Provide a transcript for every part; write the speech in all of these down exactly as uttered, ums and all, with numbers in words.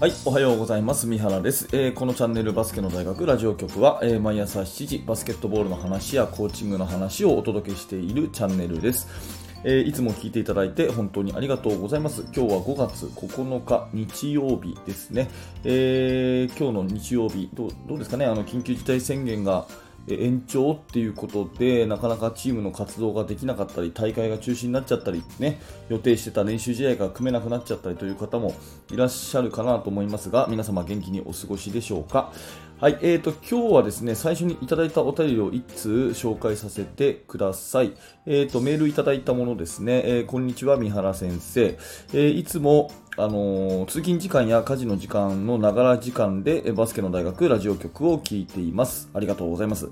はい、おはようございます。三原です。えー、このチャンネルバスケの大学ラジオ局は、えー、毎朝しちじバスケットボールの話やコーチングの話をお届けしているチャンネルです。えー、いつも聞いていただいて本当にありがとうございます。今日はごがつここのか日曜日ですね。えー、今日の日曜日どう、どうですかね。あの緊急事態宣言が延長っていうことでなかなかチームの活動ができなかったり大会が中止になっちゃったりね、予定してた練習試合が組めなくなっちゃったりという方もいらっしゃるかなと思いますが、皆様元気にお過ごしでしょうか。はい、えーと今日はですね、最初にいただいたお便りをいっつう紹介させてください。えーとメールいただいたものですね。えー、こんにちは三原先生、えー、いつもあのー、通勤時間や家事の時間のながら時間でバスケの大学ラジオ局を聞いています。ありがとうございます。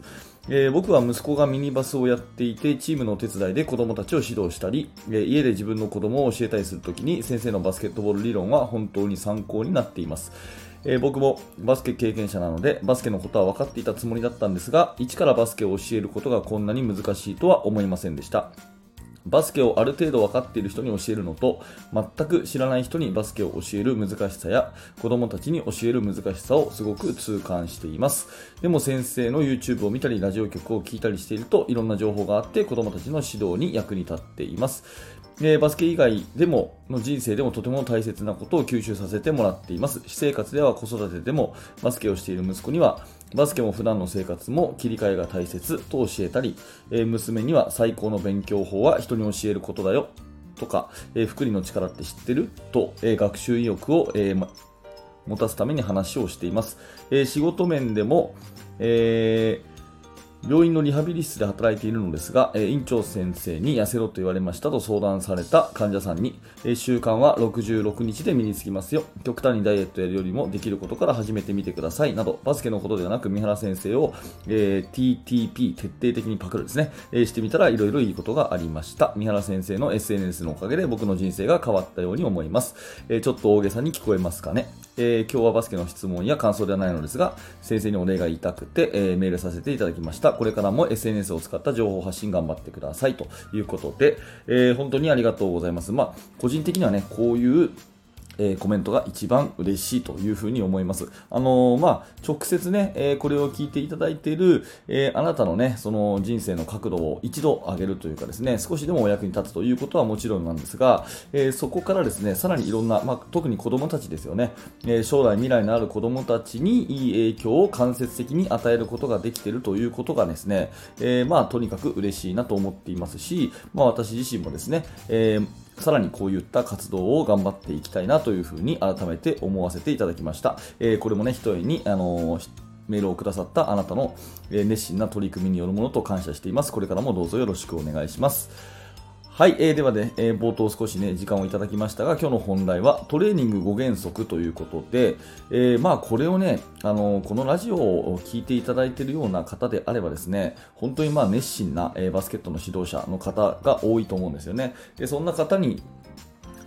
えー、僕は息子がミニバスをやっていて、チームのお手伝いで子どもたちを指導したり、えー、家で自分の子どもを教えたりするときに先生のバスケットボール理論は本当に参考になっています。えー、僕もバスケ経験者なのでバスケのことは分かっていたつもりだったんですが、一からバスケを教えることがこんなに難しいとは思いませんでした。バスケをある程度分かっている人に教えるのと、全く知らない人にバスケを教える難しさや子供たちに教える難しさをすごく痛感しています。でも先生の YouTube を見たりラジオ局を聞いたりしていると、いろんな情報があって子供たちの指導に役に立っています。えー、バスケ以外でもの人生でもとても大切なことを吸収させてもらっています。私生活では子育てでもバスケをしている息子にはバスケも普段の生活も切り替えが大切と教えたり、えー、娘には最高の勉強法は人に教えることだよとか、えー、福利の力って知ってると、えー、学習意欲を、えーま、持たすために話をしています。えー、仕事面でも、えー病院のリハビリ室で働いているのですが、えー、院長先生に痩せろと言われましたと相談された患者さんに、えー、習慣はろくじゅうろくにちで身につきますよ、極端にダイエットやるよりもできることから始めてみてくださいなど、バスケのことではなく三原先生を、えー、ティーティーピー 徹底的にパクるですね、えー、してみたらいろいろいいことがありました。三原先生の エスエヌエス のおかげで僕の人生が変わったように思います。えー、ちょっと大げさに聞こえますかね。えー、今日はバスケの質問や感想ではないのですが、先生にお礼が言いたくて、えー、メールさせていただきました。これからも エスエヌエス を使った情報発信頑張ってくださいということで、えー、本当にありがとうございます。まあ、個人的にはね、こういう、えー、コメントが一番嬉しいというふうに思います。あのー、まあ、直接ね、えー、これを聞いていただいている、えー、あなたのね、その人生の角度を一度上げるというかですね、少しでもお役に立つということはもちろんなんですが、えー、そこからですね、さらにいろんな、まあ、特に子どもたちですよね、えー、将来未来のある子どもたちにいい影響を間接的に与えることができているということがですね、えー、まあ、とにかく嬉しいなと思っていますし、まあ、私自身もですね、えーさらにこういった活動を頑張っていきたいなというふうに改めて思わせていただきました。えー、これもね、ひとえに、あのー、メールをくださったあなたの熱心な取り組みによるものと感謝しています。これからもどうぞよろしくお願いします。はい、えー、ではね、えー、冒頭少しね、時間をいただきましたが、今日の本題はトレーニングごげんそくということで、えー、まあこれをね、あのー、このラジオを聞いていただいているような方であればですね、本当にまあ熱心な、えー、バスケットの指導者の方が多いと思うんですよね。で、そんな方に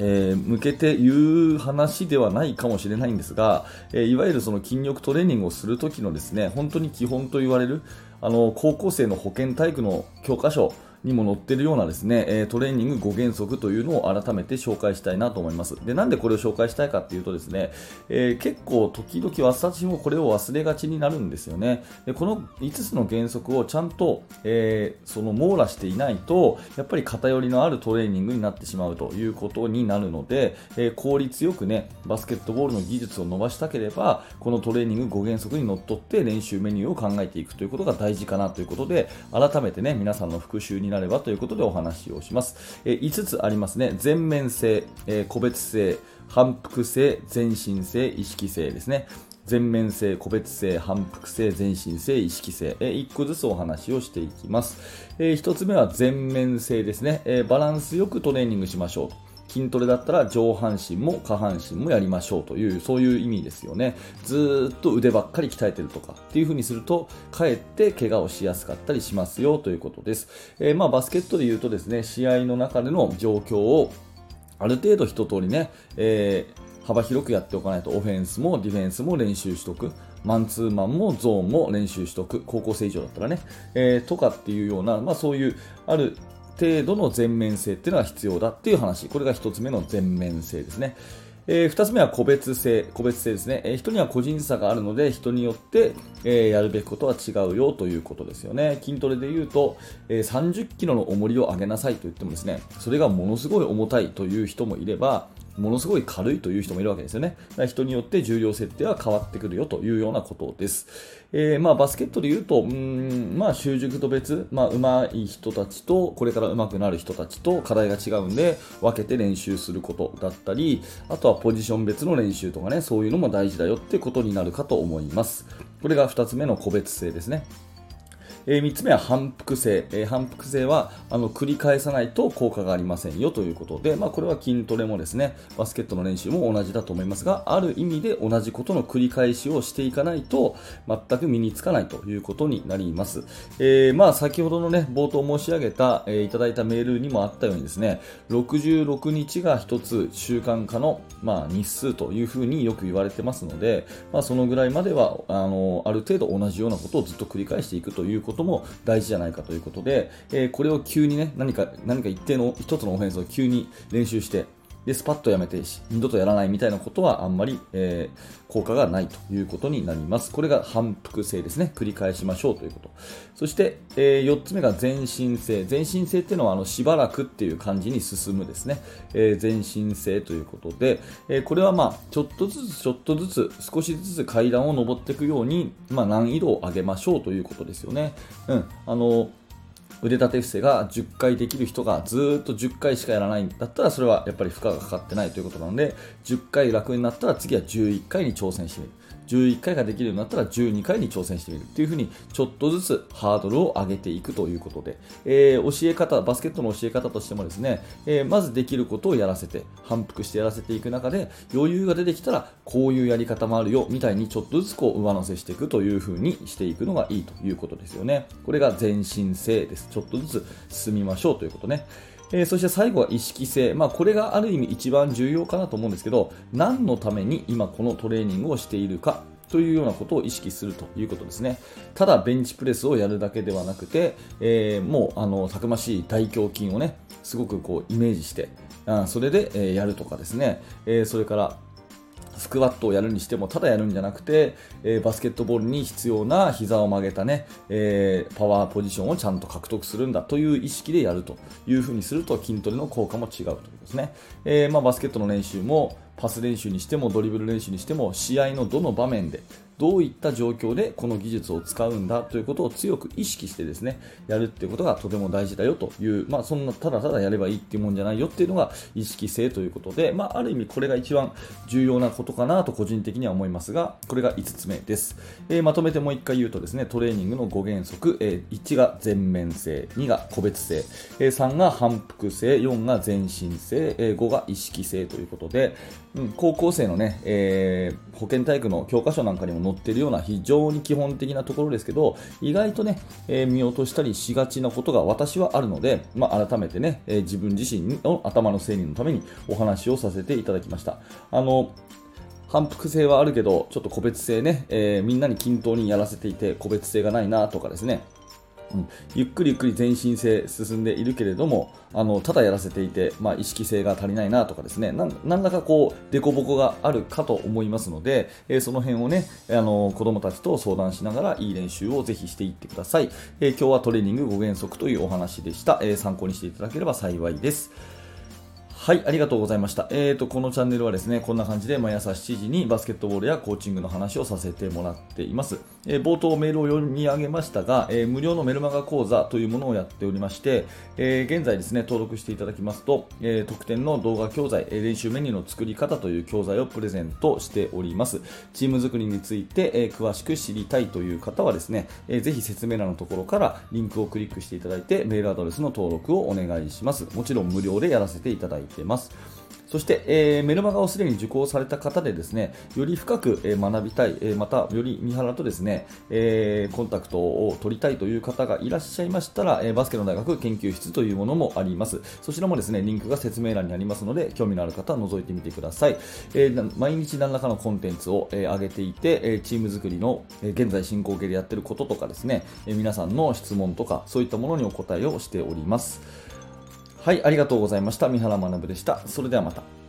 えー、向けて言う話ではないかもしれないんですが、えー、いわゆるその筋力トレーニングをするときのですね、本当に基本と言われる、あの高校生の保健体育の教科書にも載っているようなですね、えー、トレーニングごげんそくというのを改めて紹介したいなと思います。で、なんでこれを紹介したいかというとですね、えー、結構時々私もこれを忘れがちになるんですよね。で、このいつつの原則をちゃんと、えー、その網羅していないと、やっぱり偏りのあるトレーニングになってしまうということになるので、えー、効率よくね、バスケットボールの技術を伸ばしたければ、このトレーニングごげんそくにのっとって練習メニューを考えていくということが大事かなということで、改めてね、皆さんの復習になればということでお話をします。えー、いつつありますね。全面性、えー、個別性、反復性、全身性、意識性ですね。全面性、個別性、反復性、全身性、意識性、えー、いっこずつお話をしていきます。えー、ひとつめは全面性ですね。えー、バランスよくトレーニングしましょう。筋トレだったら上半身も下半身もやりましょうという、そういう意味ですよね。ずっと腕ばっかり鍛えてるとかっていう風にすると、かえって怪我をしやすかったりしますよということです。えー、まあバスケットで言うとですね、試合の中での状況をある程度一通りね、えー、幅広くやっておかないと、オフェンスもディフェンスも練習しとく。マンツーマンもゾーンも練習しとく。高校生以上だったらね、えー、とかっていうような、まあそういうある程度の全面性っていうのが必要だっていう話、これが一つ目の全面性ですね。えー、ふたつめは個別性、個別性ですね、えー、人には個人差があるので人によって、えー、やるべきことは違うよということですよね。筋トレでいうと、えー、さんじゅっキロの重りを上げなさいと言ってもですね、それがものすごい重たいという人もいれば、ものすごい軽いという人もいるわけですよね。だから人によって重量設定は変わってくるよというようなことです。えーまあ、バスケットでいうとうーん、まあ、習熟と別、まあ、上手い人たちとこれから上手くなる人たちと課題が違うんで分けて練習することだったり、あとはポジション別の練習とかね、そういうのも大事だよってことになるかと思います。これがふたつめの個別性ですね。えー、みっつめは反復性、えー、反復性はあの繰り返さないと効果がありませんよということで、まあ、これは筋トレもですね、バスケットの練習も同じだと思いますが、ある意味で同じことの繰り返しをしていかないと全く身につかないということになります。えー、まあ先ほどのね、冒頭申し上げた、えー、いただいたメールにもあったようにですね、ろくじゅうろくにちが一つ習慣化の、まあ、日数というふうによく言われてますので、まあ、そのぐらいまではあのある程度同じようなことをずっと繰り返していくということことも大事じゃないかということで、えー、これを急にね、何か何か一定の一つのオフェンスを急に練習してでスパッとやめてし二度とやらないみたいなことはあんまり、えー、効果がないということになります。これが反復性ですね。繰り返しましょうということ。そして、えー、よっつめが前進性。前進性っていうのはあのしばらくっていう感じに進むですね、えー、前進性ということで、えー、これはまあちょっとずつちょっとずつ少しずつ階段を上っていくように、まあ、難易度を上げましょうということですよね。うん、あの腕立て伏せがじゅっかいできる人がずっとじゅっかいしかやらないんだったら、それはやっぱり負荷がかかってないということなので、じゅっかい楽になったら次はじゅういっかいに挑戦してみる、じゅういっかいができるようになったらじゅうにかいに挑戦してみるっていうふうにちょっとずつハードルを上げていくということで、えー、教え方、バスケットの教え方としてもですね、えー、まずできることをやらせて反復してやらせていく中で余裕が出てきたらこういうやり方もあるよみたいにちょっとずつこう上乗せしていくというふうにしていくのがいいということですよね。これが前進性です。ちょっとずつ進みましょうということね。えー、そして最後は意識性、まあ、これがある意味一番重要かなと思うんですけど、何のために今このトレーニングをしているかというようなことを意識するということですね。ただベンチプレスをやるだけではなくて、えー、もうあのたくましい大胸筋をね、すごくこうイメージして、あ、それで、えー、やるとかですね、えー、それからスクワットをやるにしてもただやるんじゃなくて、えー、バスケットボールに必要な膝を曲げたね、えー、パワーポジションをちゃんと獲得するんだという意識でやるというふうにすると筋トレの効果も違うということですね。えーまあ、バスケットの練習もパス練習にしてもドリブル練習にしても試合のどの場面でどういった状況でこの技術を使うんだということを強く意識してですね、やるっていうことがとても大事だよという、まあ、そんなただただやればいいっていうもんじゃないよっていうのが意識性ということで、まあ、ある意味これが一番重要なことかなと個人的には思いますが、これがいつつめです。えー、まとめてもういっかい言うとですね、トレーニングのごげんそく、えー、いちが全面性、にが個別性、えー、さんが反復性、よんが全身性、えー、ごが意識性ということで、うん、高校生のね、えー、保健体育の教科書なんかにも載っているような非常に基本的なところですけど、意外とね、えー、見落としたりしがちなことが私はあるので、まあ、改めてね、えー、自分自身の頭の整理のためにお話をさせていただきました。あの反復性はあるけどちょっと個別性ね、えー、みんなに均等にやらせていて個別性がないなとかですね、うん、ゆっくりゆっくり前進性進んでいるけれども、あのただやらせていて、まあ、意識性が足りないなとかですね、なん何らかこう凸凹があるかと思いますので、えー、その辺をね、あの子どもたちと相談しながらいい練習をぜひしていってください。えー、今日はトレーニングごげんそくというお話でした。えー、参考にしていただければ幸いです。はい、ありがとうございました。えーと、このチャンネルはですね、こんな感じで毎朝しちじにバスケットボールやコーチングの話をさせてもらっています。えー、冒頭メールを読み上げましたが、えー、無料のメルマガ講座というものをやっておりまして、えー、現在ですね、登録していただきますと、えー、特典の動画教材、えー、練習メニューの作り方という教材をプレゼントしております。チーム作りについて、えー、詳しく知りたいという方はですね、えー、ぜひ説明欄のところからリンクをクリックしていただいてメールアドレスの登録をお願いします。もちろん無料でやらせていただいてます。そして、えー、メルマガをすでに受講された方でですね、より深く、えー、学びたい、えー、またより三原とですね、えー、コンタクトを取りたいという方がいらっしゃいましたら、えー、バスケの大学研究室というものもあります。そちらもですね、リンクが説明欄にありますので、興味のある方は覗いてみてください。えー、毎日何らかのコンテンツを、えー、上げていて、えー、チーム作りの、えー、現在進行形でやっていることとかですね、えー、皆さんの質問とかそういったものにお答えをしております。はい、ありがとうございました。三原学でした。それではまた。